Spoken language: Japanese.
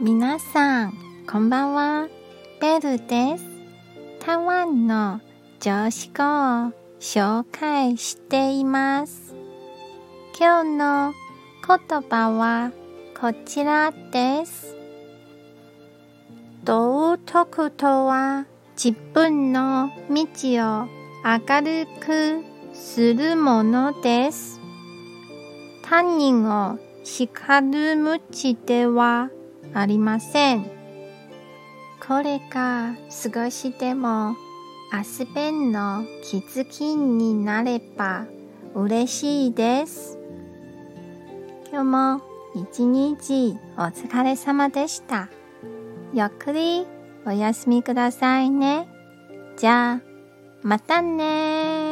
皆さんこんばんは、ベルです。台湾の常識語を紹介しています。今日の言葉はこちらです。道徳とは自分の道を明るくするものです。他人を叱る無知ではありません。これが少しでも明日弁の気づきになれば嬉しいです。今日も一日お疲れ様でした。ゆっくりお休みくださいね。じゃあ、またね。